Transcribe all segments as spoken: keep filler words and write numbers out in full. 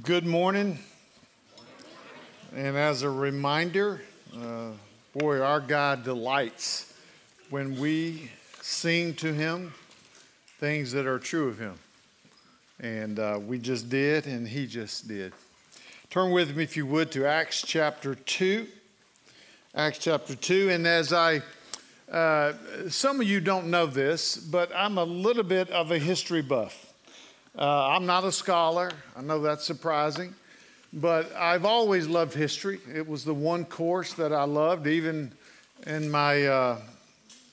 Good morning. And as a reminder, uh, boy, our God delights when we sing to him things that are true of him. And uh, we just did, and he just did. Turn with me, if you would, to Acts chapter two. Acts chapter two. And as I, uh, some of you don't know this, but I'm a little bit of a history buff. Uh, I'm not a scholar. I know that's surprising, but I've always loved history. It was the one course that I loved, even in my uh,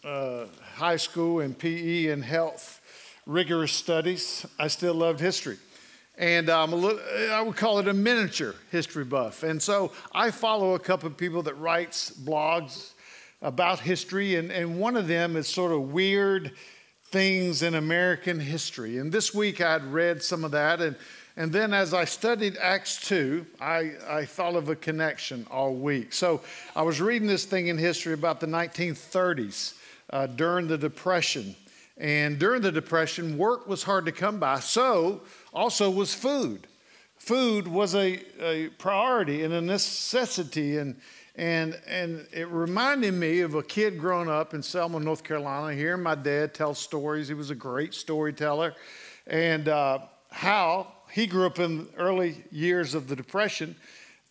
uh, high school and P E and health rigorous studies. I still loved history, and I'm a little, I would call it a miniature history buff. And so I follow a couple of people that writes blogs about history, and, and one of them is sort of weird things in American history. And this week I had read some of that. And, and then as I studied Acts two, I, I thought of a connection all week. So I was reading this thing in history about the nineteen thirties uh, during the Depression. And during the Depression, work was hard to come by. So also was food. Food was a, a priority and a necessity. And And and it reminded me of a kid growing up in Selma, North Carolina, hearing my dad tell stories. He was a great storyteller. And uh, how he grew up in the early years of the Depression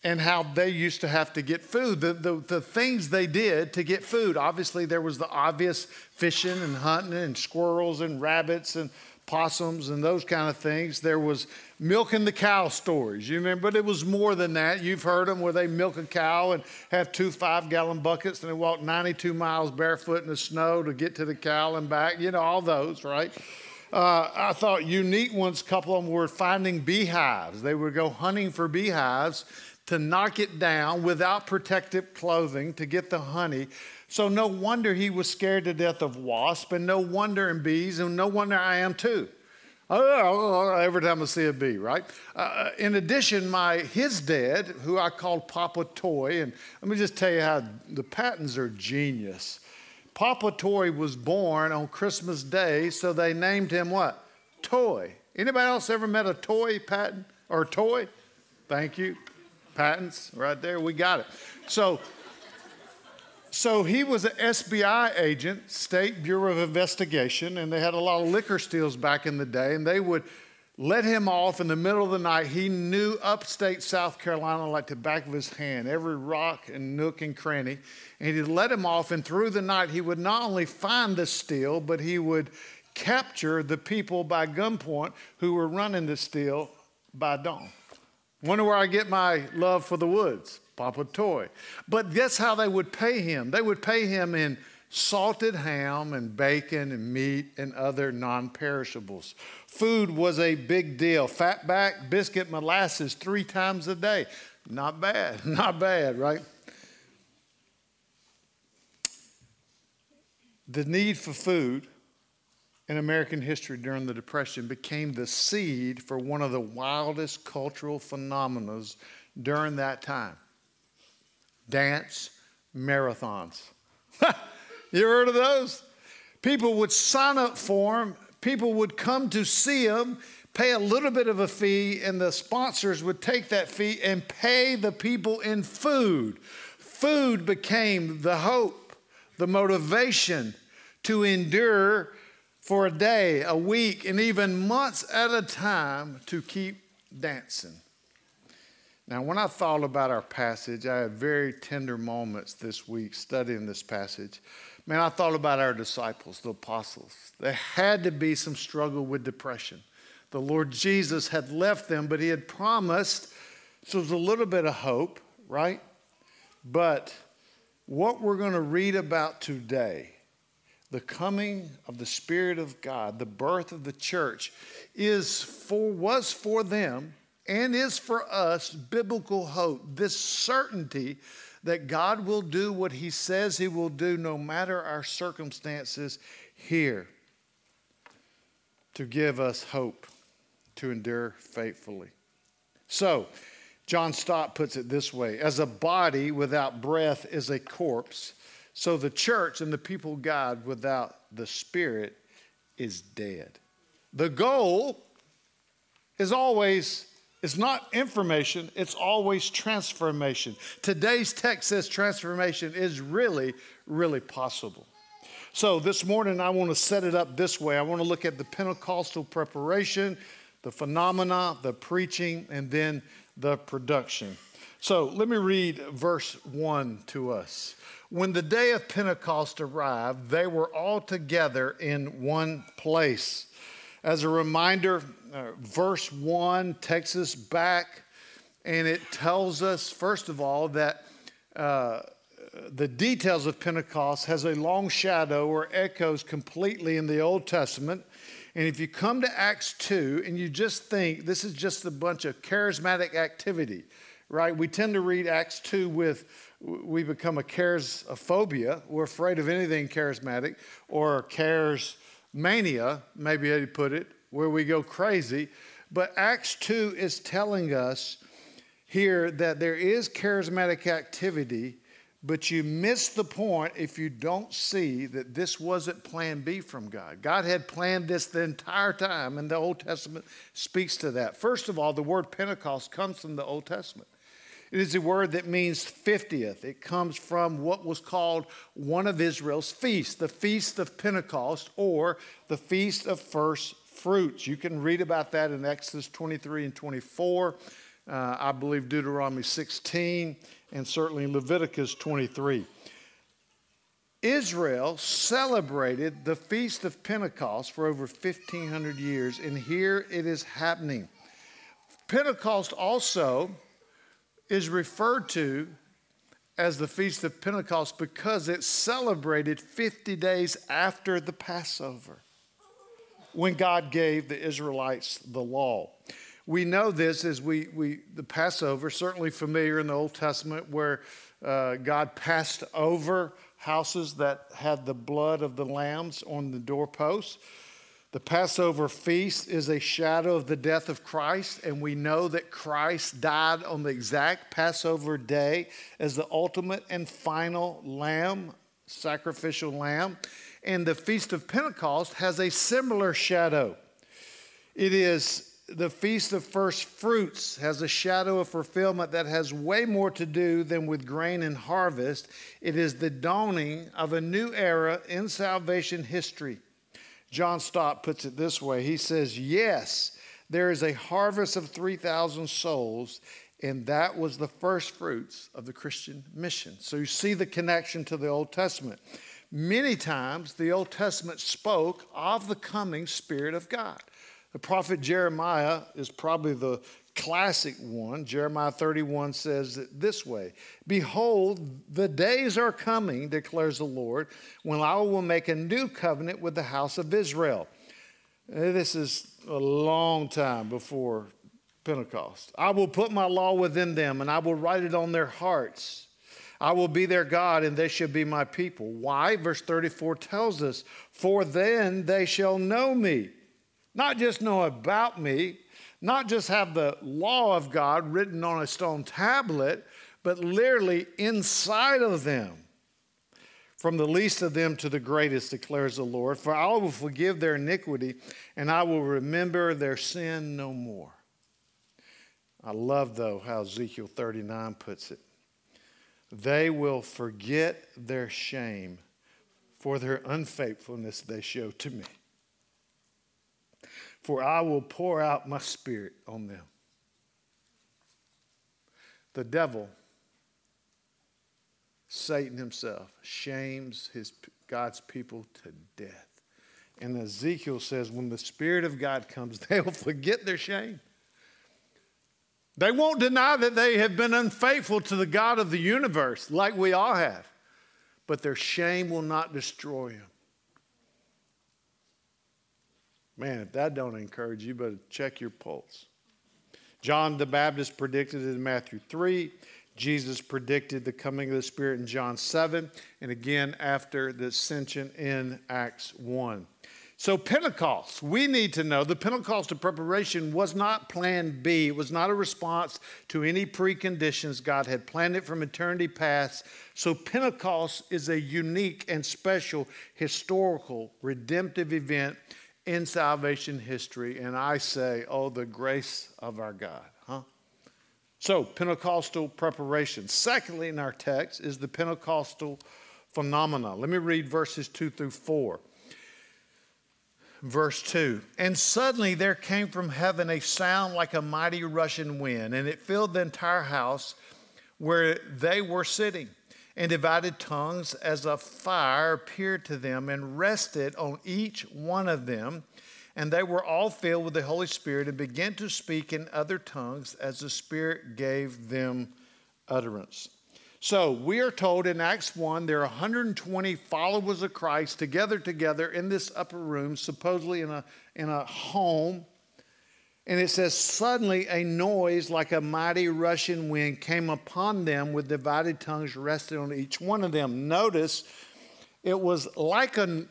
and how they used to have to get food, the, the, the things they did to get food. Obviously, there was the obvious fishing and hunting and squirrels and rabbits and possums and those kind of things. There was milking the cow stories, you remember, but it was more than that. You've heard them where they milk a cow and have two five-gallon buckets and they walk ninety-two miles barefoot in the snow to get to the cow and back, you know, all those, right? Uh, I thought unique ones, a couple of them were finding beehives. They would go hunting for beehives to knock it down without protective clothing to get the honey. So no wonder he was scared to death of wasps, and no wonder in bees, and no wonder I am too. Oh, every time I see a bee, right? Uh, in addition, my his dad, who I called Papa Toy, and let me just tell you how the Pattons are genius. Papa Toy was born on Christmas Day, so they named him what? Toy. Anybody else ever met a toy Patton or toy? Thank you, Pattons, right there. We got it. So. So he was an S B I agent, State Bureau of Investigation, and they had a lot of liquor steals back in the day, and they would let him off in the middle of the night. He knew upstate South Carolina like the back of his hand, every rock and nook and cranny, and he'd let him off, and through the night he would not only find the steal, but he would capture the people by gunpoint who were running the steal by dawn. Wonder where I get my love for the woods. Papa Toy. But guess how they would pay him? They would pay him in salted ham and bacon and meat and other non-perishables. Food was a big deal. Fatback, biscuit, molasses three times a day. Not bad, not bad, right? The need for food in American history during the Depression became the seed for one of the wildest cultural phenomena during that time. Dance marathons. You heard of those? People would sign up for them. People would come to see them, pay a little bit of a fee, and the sponsors would take that fee and pay the people in food. Food became the hope, the motivation to endure for a day, a week, and even months at a time to keep dancing. Now, when I thought about our passage, I had very tender moments this week studying this passage. Man, I thought about our disciples, the apostles. There had to be some struggle with depression. The Lord Jesus had left them, but he had promised, so there's a little bit of hope, right? But what we're going to read about today, the coming of the Spirit of God, the birth of the church, is for was for them, and is for us biblical hope, this certainty that God will do what he says he will do no matter our circumstances here to give us hope to endure faithfully. So, John Stott puts it this way, as a body without breath is a corpse, so the church and the people of God without the Spirit is dead. The goal is always It's not information, it's always transformation. Today's text says transformation is really, really possible. So this morning, I want to set it up this way. I want to look at the Pentecostal preparation, the phenomena, the preaching, and then the production. So let me read verse one to us. When the day of Pentecost arrived, they were all together in one place. As a reminder, uh, verse one takes us back, and it tells us, first of all, that uh, the details of Pentecost has a long shadow or echoes completely in the Old Testament. And if you come to Acts two and you just think this is just a bunch of charismatic activity, right? We tend to read Acts two with, we become a charisphobia. We're afraid of anything charismatic, or charismania, maybe I'd put it, where we go crazy. But Acts two is telling us here that there is charismatic activity, but you miss the point if you don't see that this wasn't plan B from God. God had planned this the entire time, and the Old Testament speaks to that. First of all, the word Pentecost comes from the Old Testament. It is a word that means fiftieth. It comes from what was called one of Israel's feasts, the Feast of Pentecost or the Feast of First Fruits. You can read about that in Exodus twenty-three and twenty-four, uh, I believe Deuteronomy sixteen, and certainly Leviticus twenty-three. Israel celebrated the Feast of Pentecost for over fifteen hundred years, and here it is happening. Pentecost also is referred to as the Feast of Pentecost because it's celebrated fifty days after the Passover, when God gave the Israelites the law. We know this as we, we the Passover, certainly familiar in the Old Testament, where uh, God passed over houses that had the blood of the lambs on the doorposts. The Passover feast is a shadow of the death of Christ, and we know that Christ died on the exact Passover day as the ultimate and final lamb, sacrificial lamb. And the Feast of Pentecost has a similar shadow. It is the Feast of First Fruits has a shadow of fulfillment that has way more to do than with grain and harvest. It is the dawning of a new era in salvation history. John Stott puts it this way. He says, yes, there is a harvest of three thousand souls, and that was the first fruits of the Christian mission. So you see the connection to the Old Testament. Many times the Old Testament spoke of the coming Spirit of God. The prophet Jeremiah is probably the classic one. Jeremiah thirty-one says it this way. Behold, the days are coming, declares the Lord, when I will make a new covenant with the house of Israel. This is a long time before Pentecost. I will put my law within them, and I will write it on their hearts. I will be their God, and they shall be my people. Why? Verse thirty-four tells us, for then they shall know me. Not just know about me, not just have the law of God written on a stone tablet, but literally inside of them. From the least of them to the greatest, declares the Lord, for I will forgive their iniquity, and I will remember their sin no more. I love, though, how Ezekiel thirty-nine puts it. They will forget their shame for their unfaithfulness they show to me. For I will pour out my spirit on them. The devil, Satan himself, shames his, God's people to death. And Ezekiel says when the Spirit of God comes, they'll forget their shame. They won't deny that they have been unfaithful to the God of the universe like we all have. But their shame will not destroy them. Man, if that don't encourage you, you better check your pulse. John the Baptist predicted it in Matthew three. Jesus predicted the coming of the Spirit in John seven. And again, after the ascension in Acts one. So Pentecost, we need to know the Pentecost of preparation was not plan B. It was not a response to any preconditions. God had planned it from eternity past. So Pentecost is a unique and special historical redemptive event in salvation history, and I say, oh, the grace of our God, huh? So, Pentecostal preparation. Secondly, in our text is the Pentecostal phenomena. Let me read verses two through four. Verse two, and suddenly there came from heaven a sound like a mighty rushing wind, and it filled the entire house where they were sitting. And divided tongues as a fire appeared to them and rested on each one of them. And they were all filled with the Holy Spirit and began to speak in other tongues as the Spirit gave them utterance. So we are told in Acts one, there are one hundred twenty followers of Christ together together in this upper room, supposedly in a, in a home. And it says, suddenly a noise like a mighty rushing wind came upon them with divided tongues rested on each one of them. Notice it was like a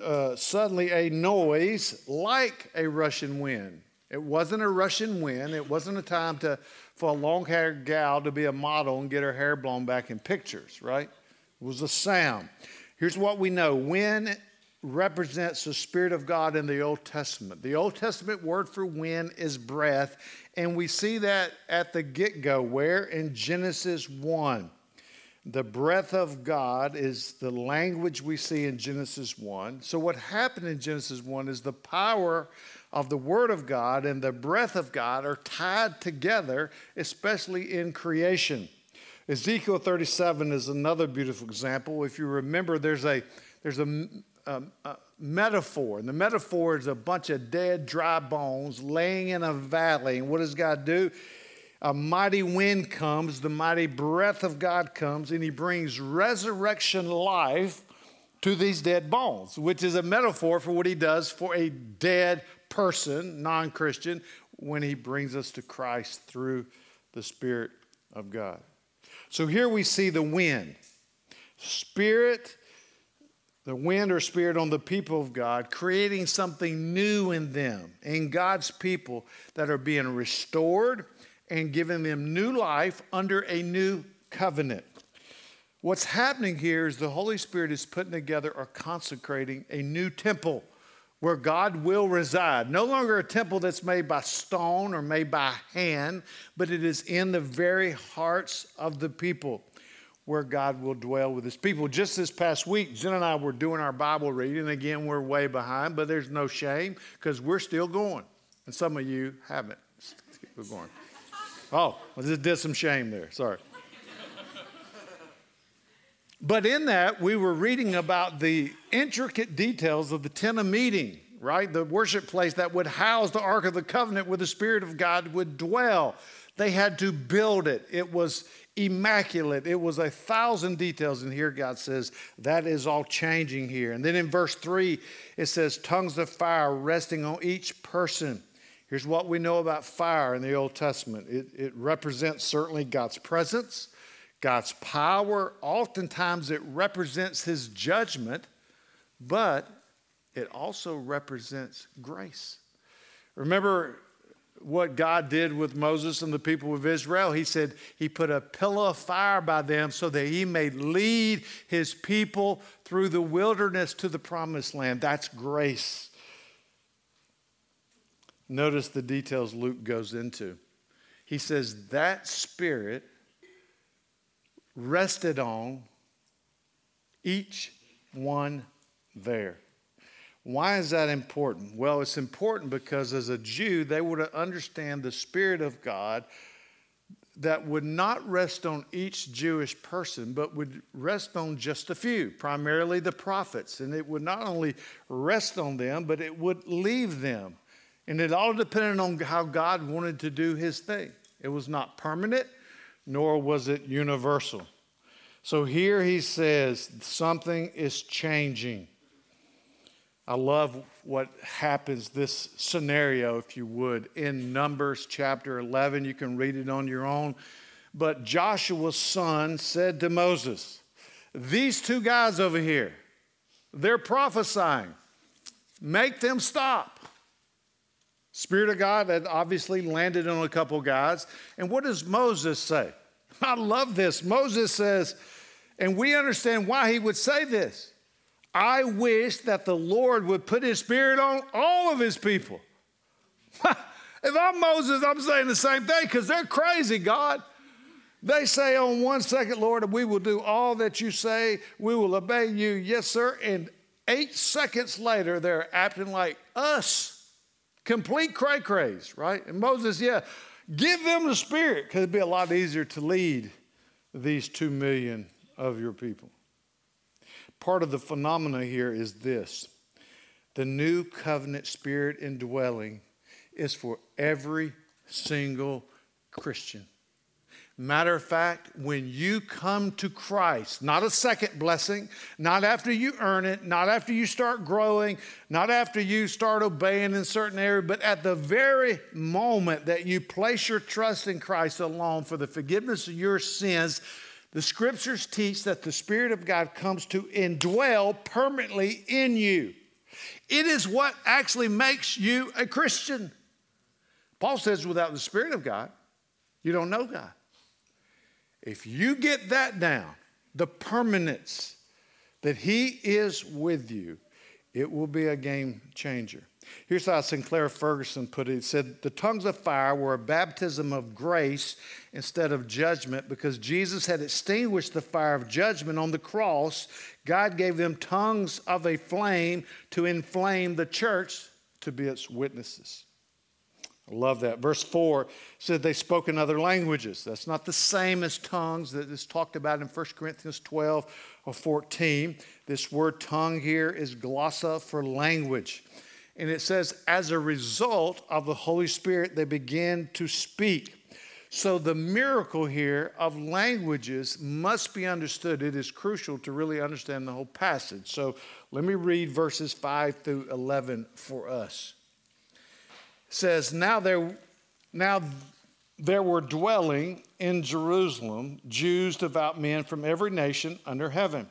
Uh, suddenly a noise like a rushing wind. It wasn't a rushing wind. It wasn't a time to, for a long-haired gal to be a model and get her hair blown back in pictures, right? It was a sound. Here's what we know. Wind represents the Spirit of God in the Old Testament. The Old Testament word for wind is breath, and we see that at the get-go. Where? In Genesis one. The breath of God is the language we see in Genesis one. So what happened in Genesis one is the power of the Word of God and the breath of God are tied together, especially in creation. Ezekiel thirty-seven is another beautiful example. If you remember, there's a, there's a, a, a metaphor. And the metaphor is a bunch of dead, dry bones laying in a valley. And what does God do? A mighty wind comes, the mighty breath of God comes, and he brings resurrection life to these dead bones, which is a metaphor for what he does for a dead person, non-Christian, when he brings us to Christ through the Spirit of God. So here we see the wind, Spirit, the wind or Spirit on the people of God, creating something new in them, in God's people that are being restored and giving them new life under a new covenant. What's happening here is the Holy Spirit is putting together or consecrating a new temple where God will reside. No longer a temple that's made by stone or made by hand, but it is in the very hearts of the people where God will dwell with his people. Just this past week, Jen and I were doing our Bible reading. Again, we're way behind, but there's no shame because we're still going. And some of you haven't still going. Oh, I just did some shame there, sorry. But in that, we were reading about the intricate details of the tent of meeting, right? The worship place that would house the Ark of the Covenant where the Spirit of God would dwell. They had to build it. It was immaculate. It was a thousand details. And here God says, that is all changing here. And then in verse three, it says, tongues of fire resting on each person. Here's what we know about fire in the Old Testament. It, it represents certainly God's presence, God's power. Oftentimes it represents his judgment, but it also represents grace. Remember what God did with Moses and the people of Israel? He said he put a pillar of fire by them so that he may lead his people through the wilderness to the promised land. That's grace. Notice the details Luke goes into. He says that Spirit rested on each one there. Why is that important? Well, it's important because as a Jew, they were to understand the Spirit of God that would not rest on each Jewish person, but would rest on just a few, primarily the prophets. And it would not only rest on them, but it would leave them. And it all depended on how God wanted to do his thing. It was not permanent, nor was it universal. So here he says, something is changing. I love what happens, this scenario, if you would, in Numbers chapter eleven. You can read it on your own. But Joshua's son said to Moses, these two guys over here, they're prophesying. Make them stop. Spirit of God had obviously landed on a couple guys. And what does Moses say? I love this. Moses says, and we understand why he would say this. I wish that the Lord would put his Spirit on all of his people. If I'm Moses, I'm saying the same thing because they're crazy, God. They say on one second, Lord, we will do all that you say. We will obey you. Yes, sir. And eight seconds later, they're acting like us. Complete cray-crays, right? And Moses, yeah, give them the Spirit because it'd be a lot easier to lead these two million of your people. Part of the phenomena here is this. The new covenant Spirit indwelling is for every single Christian. Matter of fact, when you come to Christ, not a second blessing, not after you earn it, not after you start growing, not after you start obeying in certain areas, but at the very moment that you place your trust in Christ alone for the forgiveness of your sins, the Scriptures teach that the Spirit of God comes to indwell permanently in you. It is what actually makes you a Christian. Paul says without the Spirit of God, you don't know God. If you get that down, the permanence that he is with you, it will be a game changer. Here's how Sinclair Ferguson put it. He said, the tongues of fire were a baptism of grace instead of judgment because Jesus had extinguished the fire of judgment on the cross. God gave them tongues of a flame to inflame the church to be its witnesses. I love that. Verse four said they spoke in other languages. That's not the same as tongues that is talked about in First Corinthians twelve or fourteen. This word tongue here is glossa for language. And it says, as a result of the Holy Spirit, they began to speak. So the miracle here of languages must be understood. It is crucial to really understand the whole passage. So let me read verses five through eleven for us. It says, now there, now there were dwelling in Jerusalem Jews, devout men from every nation under heaven.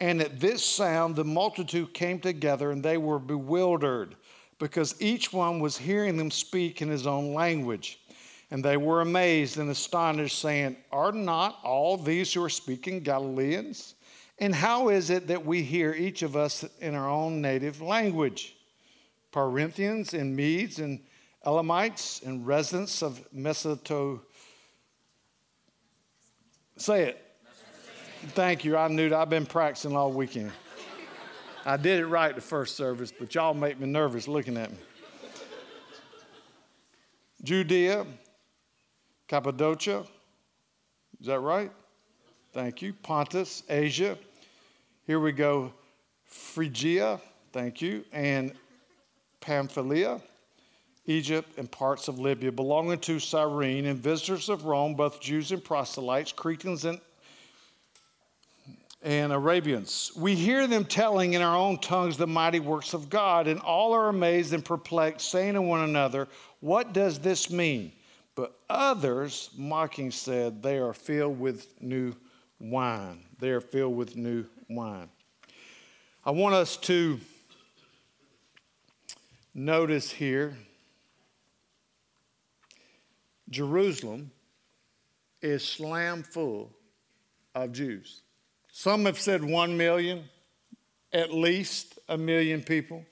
And at this sound, the multitude came together, and they were bewildered, because each one was hearing them speak in his own language. And they were amazed and astonished, saying, are not all these who are speaking Galileans? And how is it that we hear each of us in our own native language? Parthians and Medes and Elamites and residents of Mesopotamia. Say it. Thank you. I knew that. I've been practicing all weekend. I did it right the first service, but y'all make me nervous looking at me. Judea, Cappadocia. Is that right? Thank you. Pontus, Asia. Here we go. Phrygia. Thank you. And Pamphylia, Egypt, and parts of Libya, belonging to Cyrene, and visitors of Rome, both Jews and proselytes, Cretans and And Arabians. We hear them telling in our own tongues the mighty works of God, and all are amazed and perplexed, saying to one another, what does this mean? But others, mocking, said, they are filled with new wine. They are filled with new wine. I want us to notice here, Jerusalem is slam full of Jews. Some have said one million, at least a million people.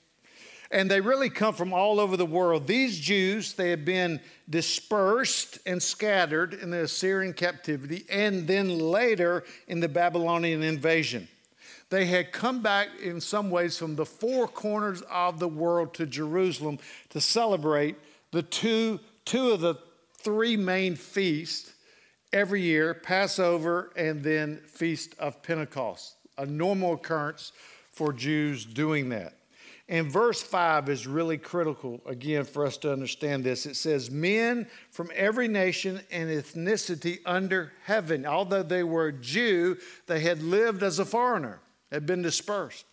And they really come from all over the world. These Jews, they have been dispersed and scattered in the Assyrian captivity and then later in the Babylonian invasion. They had come back in some ways from the four corners of the world to Jerusalem to celebrate the two, two of the three main feasts every year, Passover and then Feast of Pentecost, a normal occurrence for Jews doing that. And verse five is really critical, again, for us to understand this. It says, men from every nation and ethnicity under heaven, although they were Jew, they had lived as a foreigner, had been dispersed.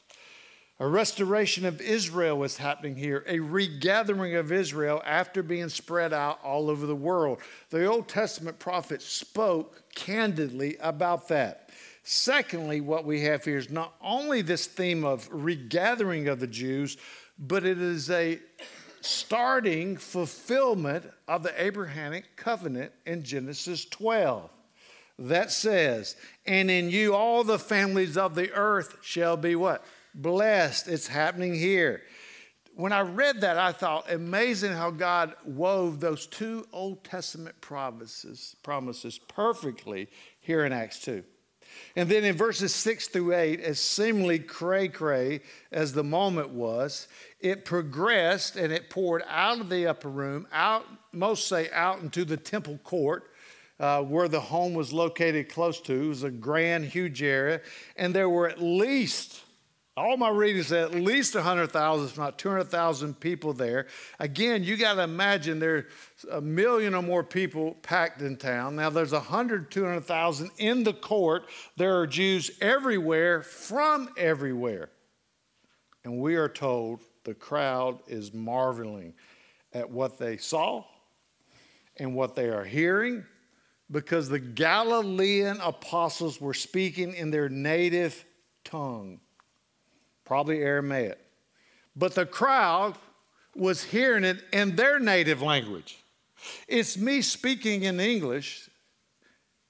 A restoration of Israel is happening here, a regathering of Israel after being spread out all over the world. The Old Testament prophets spoke candidly about that. Secondly, what we have here is not only this theme of regathering of the Jews, but it is a starting fulfillment of the Abrahamic covenant in Genesis twelve. That says, and in you all the families of the earth shall be what? Blessed. It's happening here. when I read that, I thought, amazing how God wove those two Old Testament promises, promises perfectly here in Acts two. And then in verses six through eight, as seemingly cray-cray as the moment was, it progressed and it poured out of the upper room, out, most say out into the temple court, uh, where the home was located close to. It was a grand, huge area. And there were at least, all my readings said, at least one hundred thousand, if not two hundred thousand people there. Again, you got to imagine there's a million or more people packed in town. Now, there's one hundred, two hundred thousand in the court. There are Jews everywhere, from everywhere. And we are told the crowd is marveling at what they saw and what they are hearing, because the Galilean apostles were speaking in their native tongue. Probably Aramaic. But the crowd was hearing it in their native language. It's me speaking in English.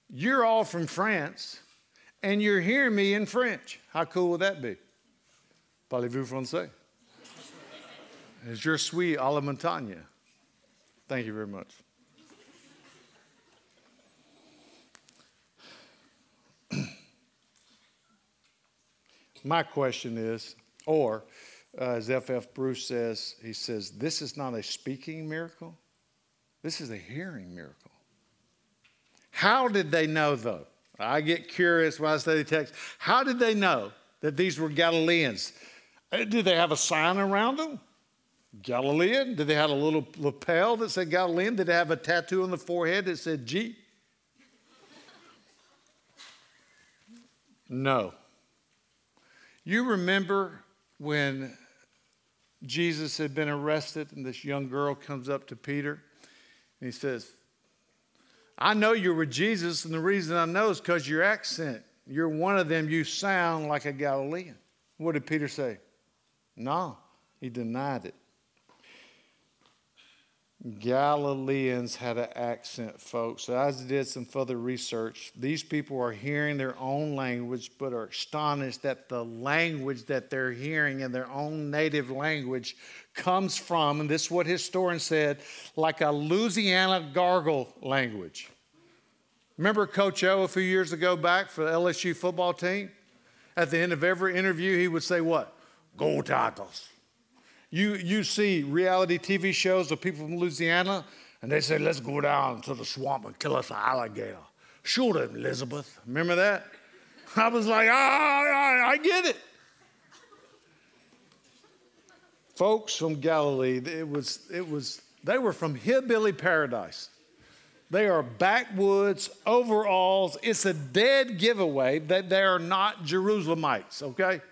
You're all from France, and you're hearing me in French. How cool would that be? Parlez-vous français? Je suis à la montagne. Thank you very much. My question is, or uh, as F F Bruce says, he says, this is not a speaking miracle. This is a hearing miracle. How did they know, though? I get curious when I study text. How did they know that these were Galileans? Did they have a sign around them? Galilean? Did they have a little lapel that said Galilean? Did they have a tattoo on the forehead that said G? No. You remember when Jesus had been arrested and this young girl comes up to Peter and he says, I know you're with Jesus, and the reason I know is because your accent. You're one of them. You sound like a Galilean. What did Peter say? No, he denied it. Galileans had an accent, folks. So I did some further research. These people are hearing their own language, but are astonished that the language that they're hearing in their own native language comes from, and this is what historian said, like a Louisiana gargle language. Remember Coach O a few years ago back for the L S U football team? At the end of every interview, he would say what? Go Tigers. You, you see reality T V shows of people from Louisiana, and they say, let's go down to the swamp and kill us an alligator. Shoot him, Elizabeth. Remember that? I was like, ah, I, I get it. Folks from Galilee, it was, it was, they were from hillbilly paradise. They are backwoods, overalls. It's a dead giveaway that they are not Jerusalemites, okay?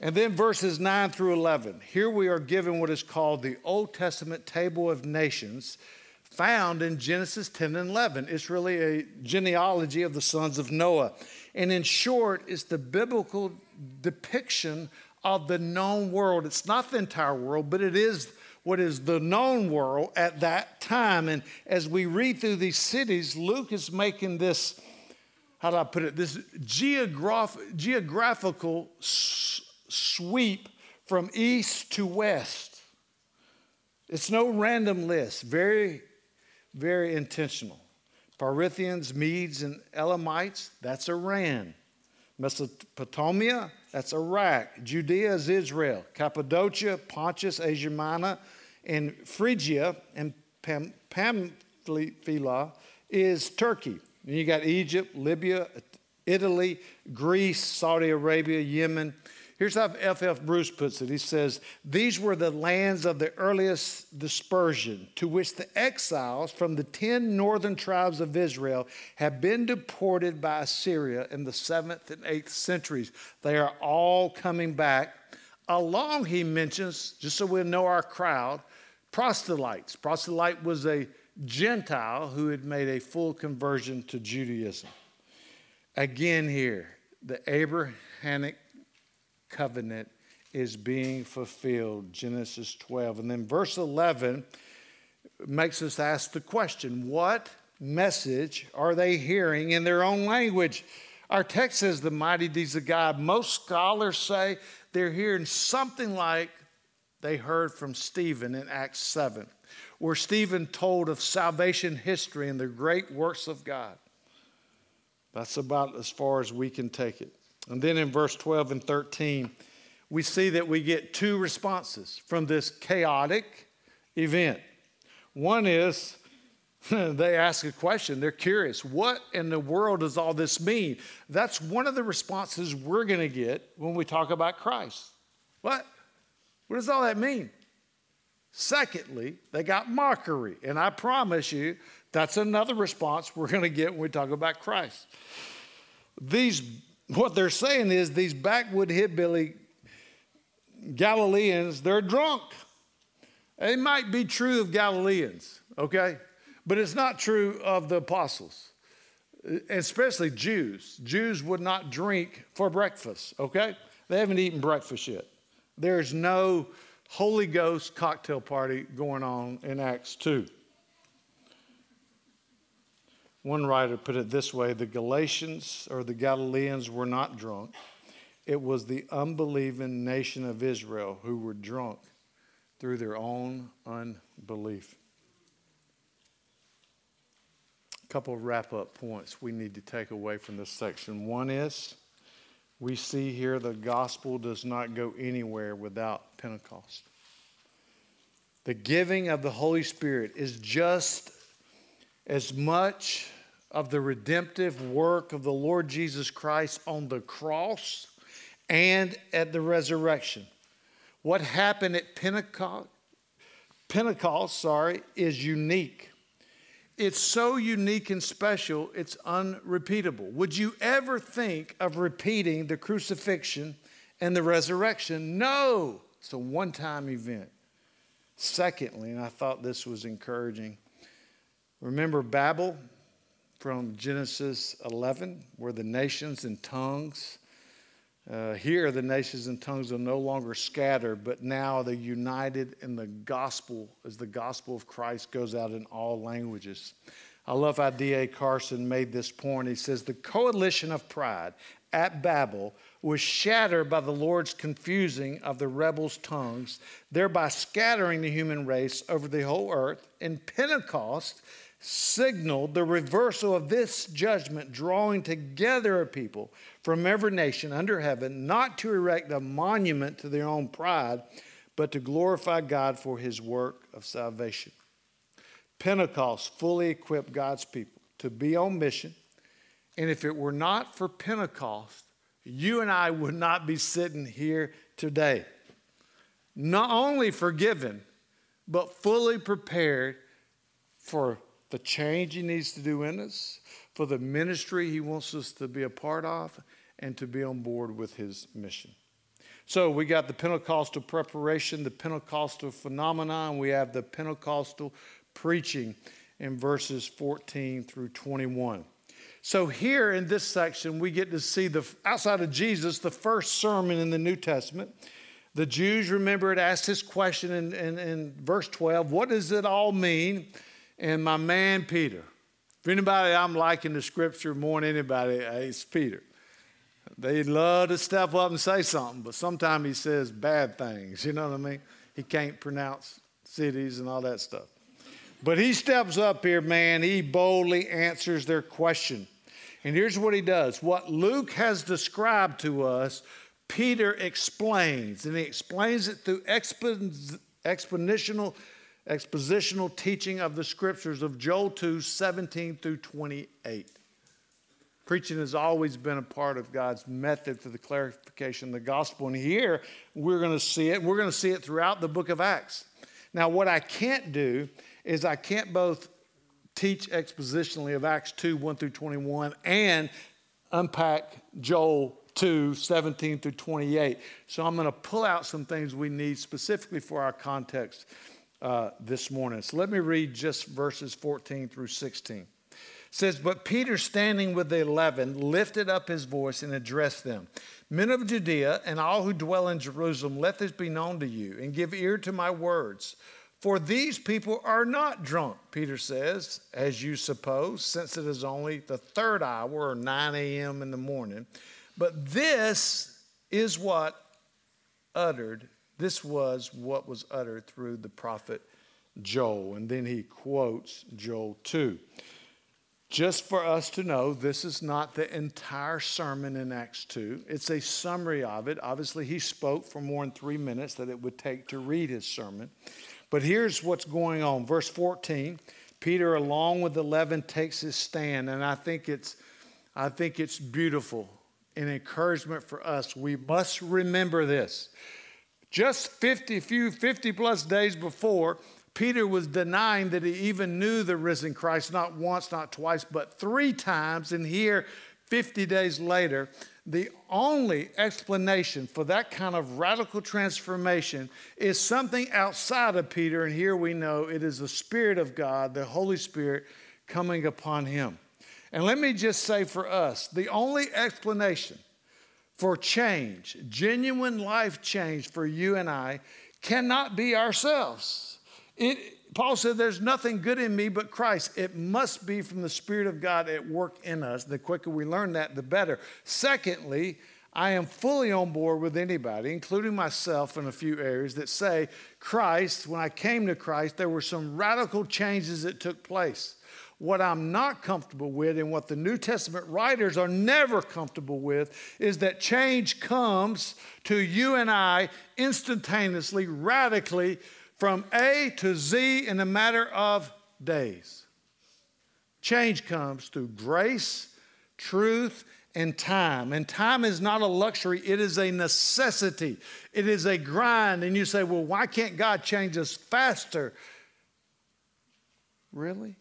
And then verses nine through eleven. Here we are given what is called the Old Testament Table of Nations, found in Genesis ten and eleven. It's really a genealogy of the sons of Noah. And in short, it's the biblical depiction of the known world. It's not the entire world, but it is what is the known world at that time. And as we read through these cities, Luke is making this, how do I put it, this geograph- geographical s- sweep from east to west. It's no random list. Very, very intentional. Parthians, Medes, and Elamites, that's Iran. Mesopotamia, that's Iraq. Judea is Israel. Cappadocia, Pontus, Asia Minor, and Phrygia and Pam- Pamphylia is Turkey. And you got Egypt, Libya, Italy, Greece, Saudi Arabia, Yemen. Here's how F F Bruce puts it. He says, these were the lands of the earliest dispersion, to which the exiles from the ten northern tribes of Israel have been deported by Assyria in the seventh and eighth centuries. They are all coming back. Along, he mentions, just so we know our crowd, proselytes. Proselyte was a Gentile who had made a full conversion to Judaism. Again here, the Abrahamic covenant is being fulfilled, Genesis twelve. And then verse eleven makes us ask the question, what message are they hearing in their own language? Our text says the mighty deeds of God. Most scholars say they're hearing something like they heard from Stephen in Acts seven, where Stephen told of salvation history and the great works of God. That's about as far as we can take it. And then in verse twelve and thirteen, we see that we get two responses from this chaotic event. One is they ask a question. They're curious. What in the world does all this mean? That's one of the responses we're going to get when we talk about Christ. What? What does all that mean? Secondly, they got mockery. And I promise you, that's another response we're going to get when we talk about Christ. These, what they're saying is these backwood hillbilly Galileans, they're drunk. It might be true of Galileans, okay? But it's not true of the apostles, especially Jews. Jews would not drink for breakfast, okay? They haven't eaten breakfast yet. There's no Holy Ghost cocktail party going on in Acts two. One writer put it this way: the Galatians or the Galileans were not drunk. It was the unbelieving nation of Israel who were drunk through their own unbelief. A couple of wrap-up points we need to take away from this section. One is we see here the gospel does not go anywhere without Pentecost. The giving of the Holy Spirit is just as much of the redemptive work of the Lord Jesus Christ on the cross and at the resurrection. What happened at Pentecost, Pentecost, sorry, is unique. It's so unique and special, it's unrepeatable. Would you ever think of repeating the crucifixion and the resurrection? No, it's a one-time event. Secondly, and I thought this was encouraging, remember Babel? From Genesis eleven, where the nations and tongues, uh, here the nations and tongues are no longer scattered, but now they're united in the gospel as the gospel of Christ goes out in all languages. I love how D A Carson made this point. He says, the coalition of pride at Babel was shattered by the Lord's confusing of the rebels' tongues, thereby scattering the human race over the whole earth. In Pentecost, signaled the reversal of this judgment, drawing together a people from every nation under heaven, not to erect a monument to their own pride, but to glorify God for his work of salvation. Pentecost fully equipped God's people to be on mission. And if it were not for Pentecost, you and I would not be sitting here today, not only forgiven, but fully prepared for the change he needs to do in us, for the ministry he wants us to be a part of, and to be on board with his mission. So we got the Pentecostal preparation, the Pentecostal phenomenon. We have the Pentecostal preaching in verses fourteen through twenty-one. So here in this section, we get to see, the outside of Jesus, the first sermon in the New Testament. The Jews, remember, it asked this question in, in, in verse twelve, what does it all mean? And my man, Peter, if anybody I'm liking the scripture more than anybody, it's Peter. They love to step up and say something, but sometimes he says bad things. You know what I mean? He can't pronounce cities and all that stuff. But he steps up here, man. He boldly answers their question. And here's what he does. What Luke has described to us, Peter explains. And he explains it through expo- expositional Expositional teaching of the scriptures of Joel two, seventeen through twenty-eight. Preaching has always been a part of God's method for the clarification of the gospel. And here we're going to see it. We're going to see it throughout the book of Acts. Now, what I can't do is I can't both teach expositionally of Acts two, one through twenty-one, and unpack Joel two, seventeen through twenty-eight. So I'm going to pull out some things we need specifically for our context Uh, this morning. So let me read just verses fourteen through sixteen. It says, but Peter, standing with the eleven, lifted up his voice and addressed them. Men of Judea and all who dwell in Jerusalem, let this be known to you and give ear to my words. For these people are not drunk, Peter says, as you suppose, since it is only the third hour or nine a.m. in the morning. But this is what uttered This was what was uttered through the prophet Joel. And then he quotes Joel two. Just for us to know, this is not the entire sermon in Acts two. It's a summary of it. Obviously, he spoke for more than three minutes that it would take to read his sermon. But here's what's going on. Verse fourteen, Peter, along with eleven, takes his stand. And I think it's, I think it's beautiful. An encouragement for us. We must remember this. Just fifty few, fifty plus days before, Peter was denying that he even knew the risen Christ, not once, not twice, but three times. And here, fifty days later, the only explanation for that kind of radical transformation is something outside of Peter. And here we know it is the Spirit of God, the Holy Spirit, coming upon him. And let me just say for us, the only explanation for change, genuine life change for you and I, cannot be ourselves. It, Paul said, there's nothing good in me but Christ. It must be from the Spirit of God at work in us. The quicker we learn that, the better. Secondly, I am fully on board with anybody, including myself in a few areas, that say Christ, when I came to Christ, there were some radical changes that took place. What I'm not comfortable with, and what the New Testament writers are never comfortable with, is that change comes to you and I instantaneously, radically, from A to Z in a matter of days. Change comes through grace, truth, and time. And time is not a luxury. It is a necessity. It is a grind. And you say, well, why can't God change us faster? Really?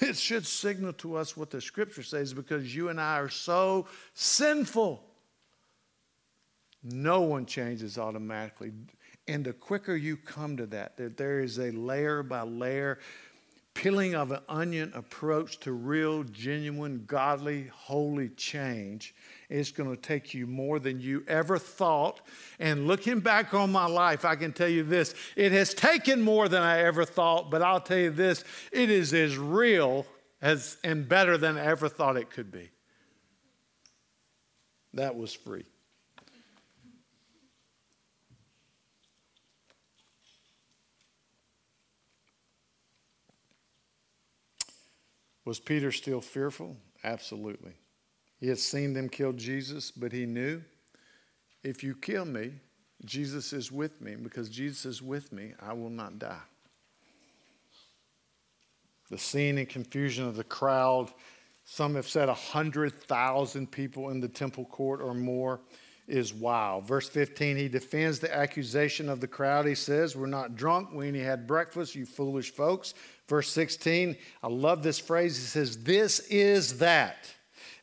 It should signal to us what the Scripture says, because you and I are so sinful. No one changes automatically. And the quicker you come to that, that there is a layer by layer peeling of an onion approach to real, genuine, godly, holy change, it's going to take you more than you ever thought. And looking back on my life, I can tell you this. It has taken more than I ever thought, but I'll tell you this. It is as real as and better than I ever thought it could be. That was free. Was Peter still fearful? Absolutely. He had seen them kill Jesus, but he knew, if you kill me, Jesus is with me. Because Jesus is with me, I will not die. The scene and confusion of the crowd, some have said one hundred thousand people in the temple court or more, is wild. Verse fifteen, he defends the accusation of the crowd. He says, we're not drunk. We only had breakfast, you foolish folks. Verse sixteen, I love this phrase. He says, this is that.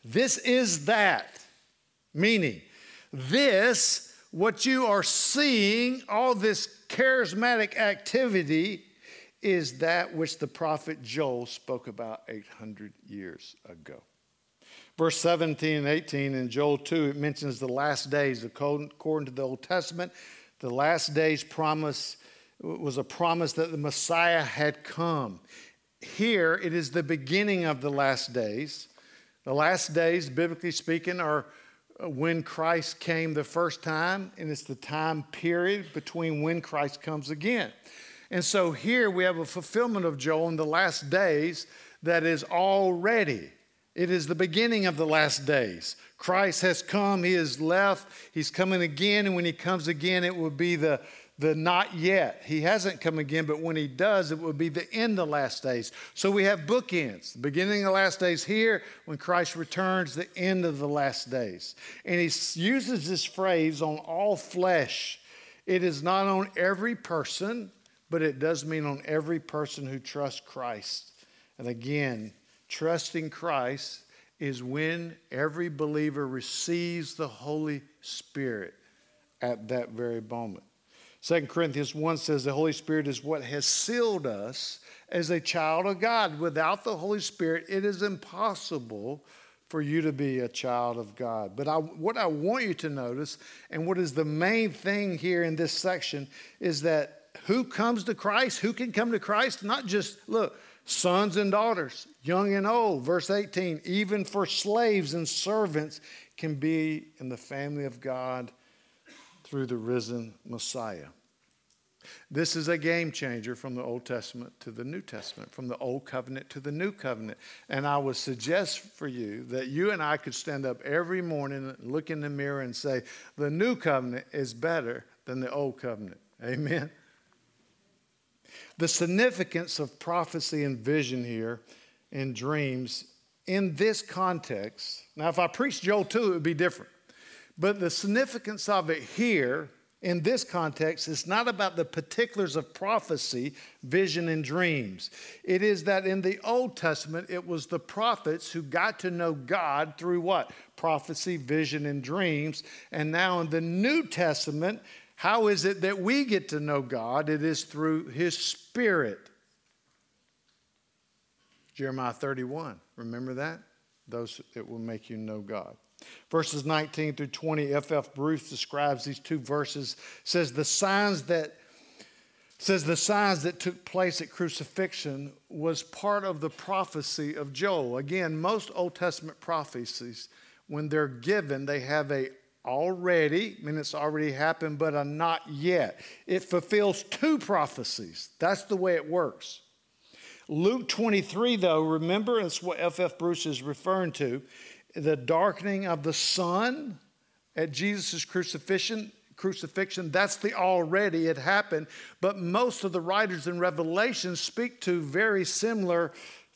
This is that. Meaning, this, what you are seeing, all this charismatic activity, is that which the prophet Joel spoke about eight hundred years ago. Verse seventeen and eighteen in Joel two, it mentions the last days. According to the Old Testament, the last days promise was a promise that the Messiah had come. Here, it is the beginning of the last days. The last days, biblically speaking, are when Christ came the first time, and it's the time period between when Christ comes again. And so here we have a fulfillment of Joel in the last days that is already. It is the beginning of the last days. Christ has come. He has left. He's coming again. And when he comes again, it will be the, the not yet. He hasn't come again, but when he does, it will be the end of the last days. So we have bookends. The beginning of the last days here, when Christ returns, the end of the last days. And he uses this phrase, on all flesh. It is not on every person, but it does mean on every person who trusts Christ. And again, trusting Christ is when every believer receives the Holy Spirit at that very moment. Second Corinthians one says the Holy Spirit is what has sealed us as a child of God. Without the Holy Spirit, it is impossible for you to be a child of God. But I, what I want you to notice, and what is the main thing here in this section, is that who comes to Christ, who can come to Christ, not just, look, sons and daughters, young and old. Verse eighteen, even for slaves and servants can be in the family of God through the risen Messiah. This is a game changer from the Old Testament to the New Testament, from the Old Covenant to the New Covenant. And I would suggest for you that you and I could stand up every morning, look in the mirror and say, the New Covenant is better than the Old Covenant. Amen. The significance of prophecy and vision here and dreams in this context. Now, if I preached Joel two, it would be different. But the significance of it here in this context, it's not about the particulars of prophecy, vision, and dreams. It is that in the Old Testament, it was the prophets who got to know God through what? Prophecy, vision, and dreams. And now in the New Testament, how is it that we get to know God? It is through His Spirit. Jeremiah thirty-one, remember that? Those that will make you know God. Verses nineteen through twenty, F F Bruce describes these two verses. Says the signs that says the signs that took place at crucifixion was part of the prophecy of Joel. Again, most Old Testament prophecies, when they're given, they have a already, I mean it's already happened, but a not yet. It fulfills two prophecies. That's the way it works. Luke twenty-three, though, remember, it's what F F Bruce is referring to. The darkening of the sun at Jesus' crucifixion, crucifixion, that's the already, it happened. But most of the writers in Revelation speak to very similar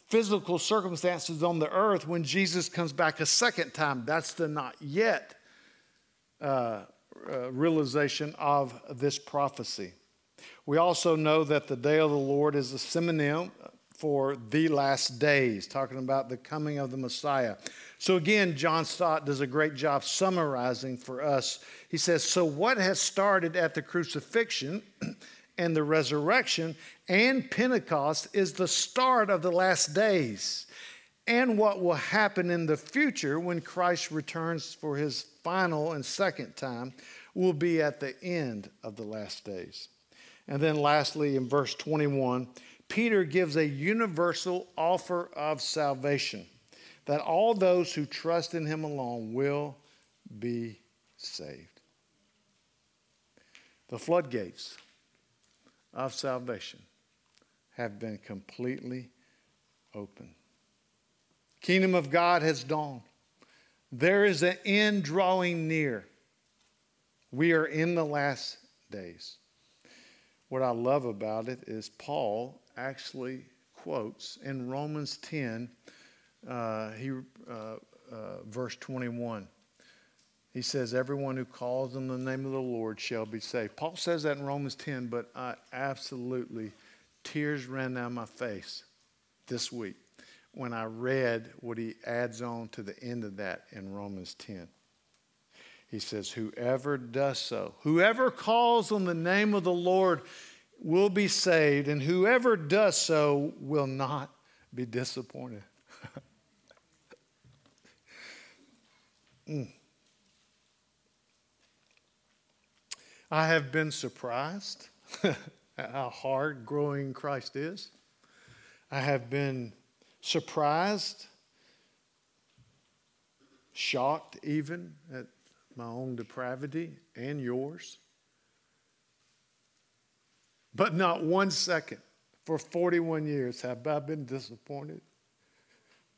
physical circumstances on the earth when Jesus comes back a second time. That's the not yet uh, uh, realization of this prophecy. We also know that the day of the Lord is a synonym for the last days, talking about the coming of the Messiah. So again, John Stott does a great job summarizing for us. He says, so what has started at the crucifixion and the resurrection and Pentecost is the start of the last days and what will happen in the future when Christ returns for His final and second time will be at the end of the last days. And then lastly, in verse twenty-one, Peter gives a universal offer of salvation, that all those who trust in Him alone will be saved. The floodgates of salvation have been completely opened. Kingdom of God has dawned. There is an end drawing near. We are in the last days. What I love about it is Paul actually quotes in Romans ten, uh, he, uh, uh, verse twenty-one. He says, everyone who calls on the name of the Lord shall be saved. Paul says that in Romans ten, but I absolutely, tears ran down my face this week when I read what he adds on to the end of that in Romans ten. He says, whoever does so, whoever calls on the name of the Lord will be saved, and whoever does so will not be disappointed. mm. I have been surprised at how hard growing Christ is. I have been surprised, shocked even at my own depravity and yours. But not one second for forty-one years have I been disappointed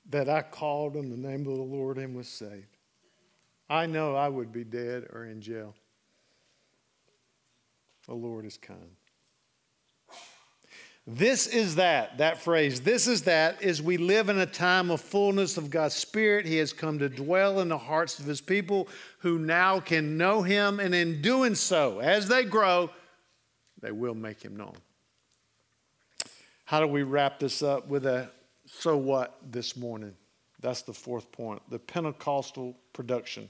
that I called on the name of the Lord and was saved. I know I would be dead or in jail. The Lord is kind. This is that, that phrase, this is that, is we live in a time of fullness of God's Spirit. He has come to dwell in the hearts of His people who now can know Him. And in doing so, as they grow, they will make Him known. How do we wrap this up with a so what this morning? That's the fourth point, the Pentecostal production.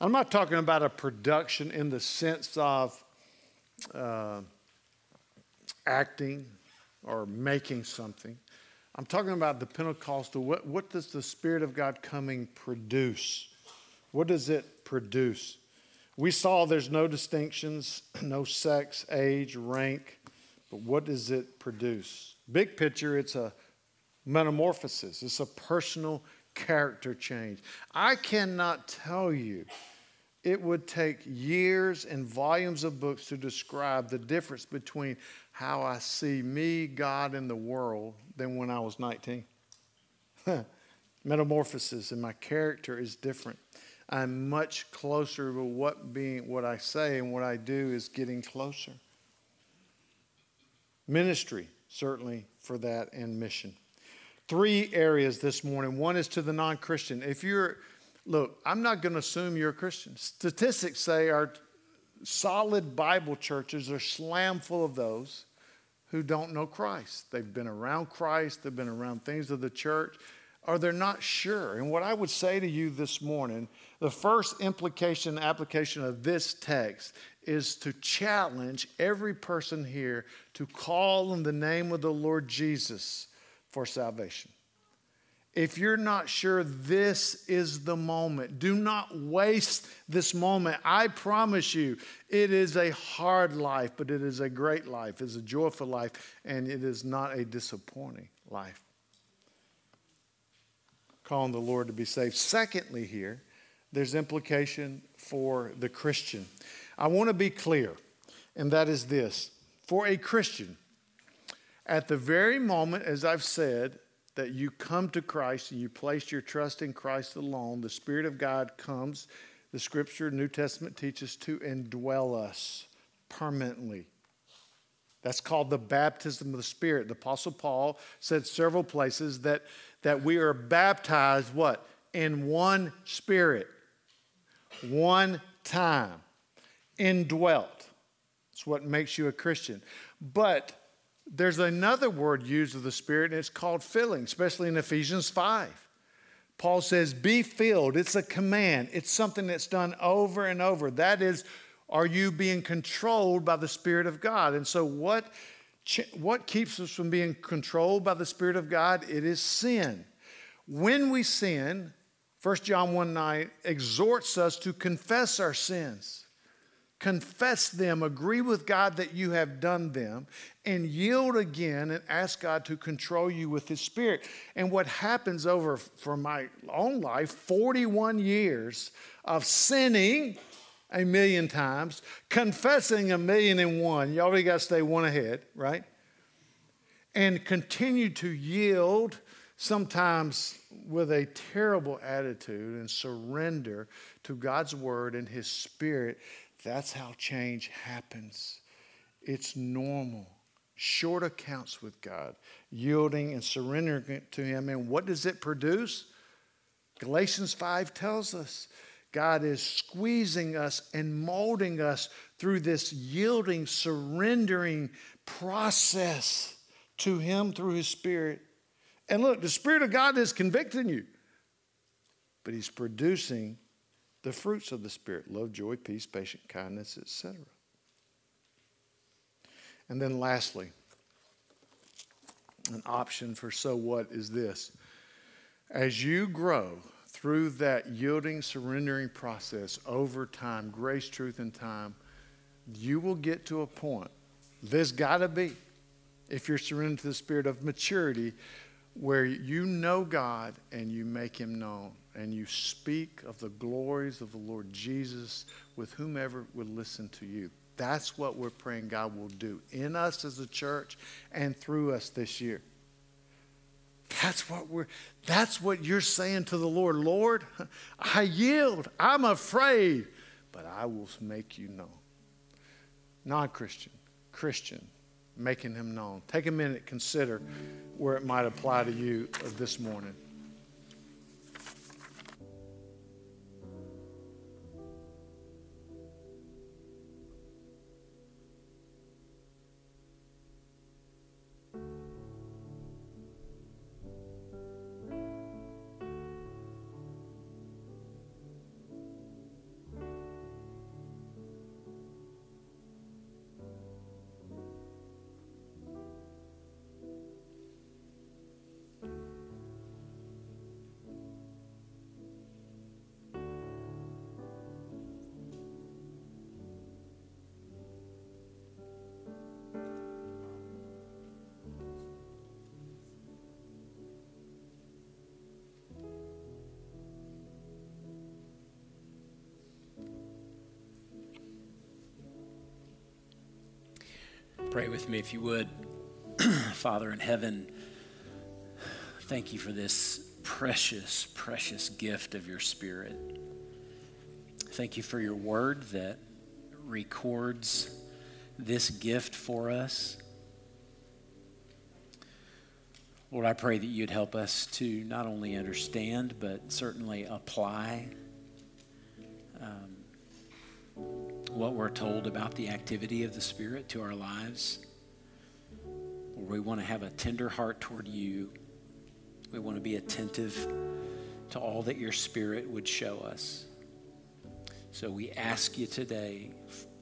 I'm not talking about a production in the sense of Uh, acting or making something. I'm talking about the Pentecostal. What, what does the Spirit of God coming produce? What does it produce? We saw there's no distinctions, no sex, age, rank, but what does it produce? Big picture, it's a metamorphosis. It's a personal character change. I cannot tell you It would take years and volumes of books to describe the difference between how I see me, God, and the world than when I was nineteen. Metamorphosis, and my character is different. I'm much closer to what being, what I say and what I do is getting closer. Ministry, certainly for that, and mission. Three areas this morning. One is to the non-Christian. If you're, look, I'm not going to assume you're a Christian. Statistics say our solid Bible churches are slam full of those who don't know Christ. They've been around Christ. They've been around things of the church. Or they're not sure. And what I would say to you this morning, the first implication, application of this text is to challenge every person here to call on the name of the Lord Jesus for salvation. If you're not sure, this is the moment. Do not waste this moment. I promise you, it is a hard life, but it is a great life. It's a joyful life, and it is not a disappointing life. Calling the Lord to be saved. Secondly, here, there's implication for the Christian. I want to be clear, and that is this. For a Christian, at the very moment, as I've said, that you come to Christ and you place your trust in Christ alone, the Spirit of God comes, the Scripture, New Testament teaches, to indwell us permanently. That's called the baptism of the Spirit. The Apostle Paul said several places that, that we are baptized, what? In one Spirit, one time, indwelt. It's what makes you a Christian. But there's another word used of the Spirit, and it's called filling, especially in Ephesians five. Paul says, be filled. It's a command. It's something that's done over and over. That is, are you being controlled by the Spirit of God? And so what, what keeps us from being controlled by the Spirit of God? It is sin. When we sin, First John one nine exhorts us to confess our sins. Confess them, agree with God that you have done them, and yield again and ask God to control you with His Spirit. And what happens over, for my own life, forty-one years of sinning a million times, confessing a million and one. You already got to stay one ahead, right? And continue to yield, sometimes with a terrible attitude, and surrender to God's Word and His Spirit. That's how change happens. It's normal. Short accounts with God, yielding and surrendering to Him. And what does it produce? Galatians five tells us God is squeezing us and molding us through this yielding, surrendering process to Him through His Spirit. And look, the Spirit of God is convicting you, but He's producing the fruits of the Spirit: love, joy, peace, patience, kindness, et cetera. And then lastly, an option for so what is this. As you grow through that yielding, surrendering process over time, grace, truth, and time, you will get to a point, there's got to be, if you're surrendered to the Spirit, of maturity, where you know God and you make Him known, and you speak of the glories of the Lord Jesus with whomever would listen to you. That's what we're praying God will do in us as a church and through us this year. That's what we're, that's what you're saying to the Lord. Lord, I yield. I'm afraid, but I will make you known. Non-Christian, Christian, making Him known. Take a minute, consider where it might apply to you this morning. pray with me if you would. Father in heaven, thank you for this precious, precious gift of your Spirit. Thank you for your word that records this gift for us. Lord, I pray that you'd help us to not only understand, but certainly apply um, what we're told about the activity of the Spirit to our lives. Lord, we want to have a tender heart toward you. We want to be attentive to all that your Spirit would show us. So we ask you today,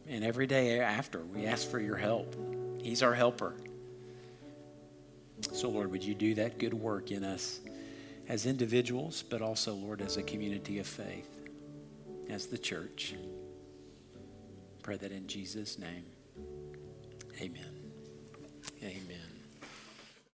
and every day after, we ask for your help. He's our helper. So, Lord, would you do that good work in us as individuals, but also, Lord, as a community of faith, as the church. Pray that in Jesus' name. Amen. Amen.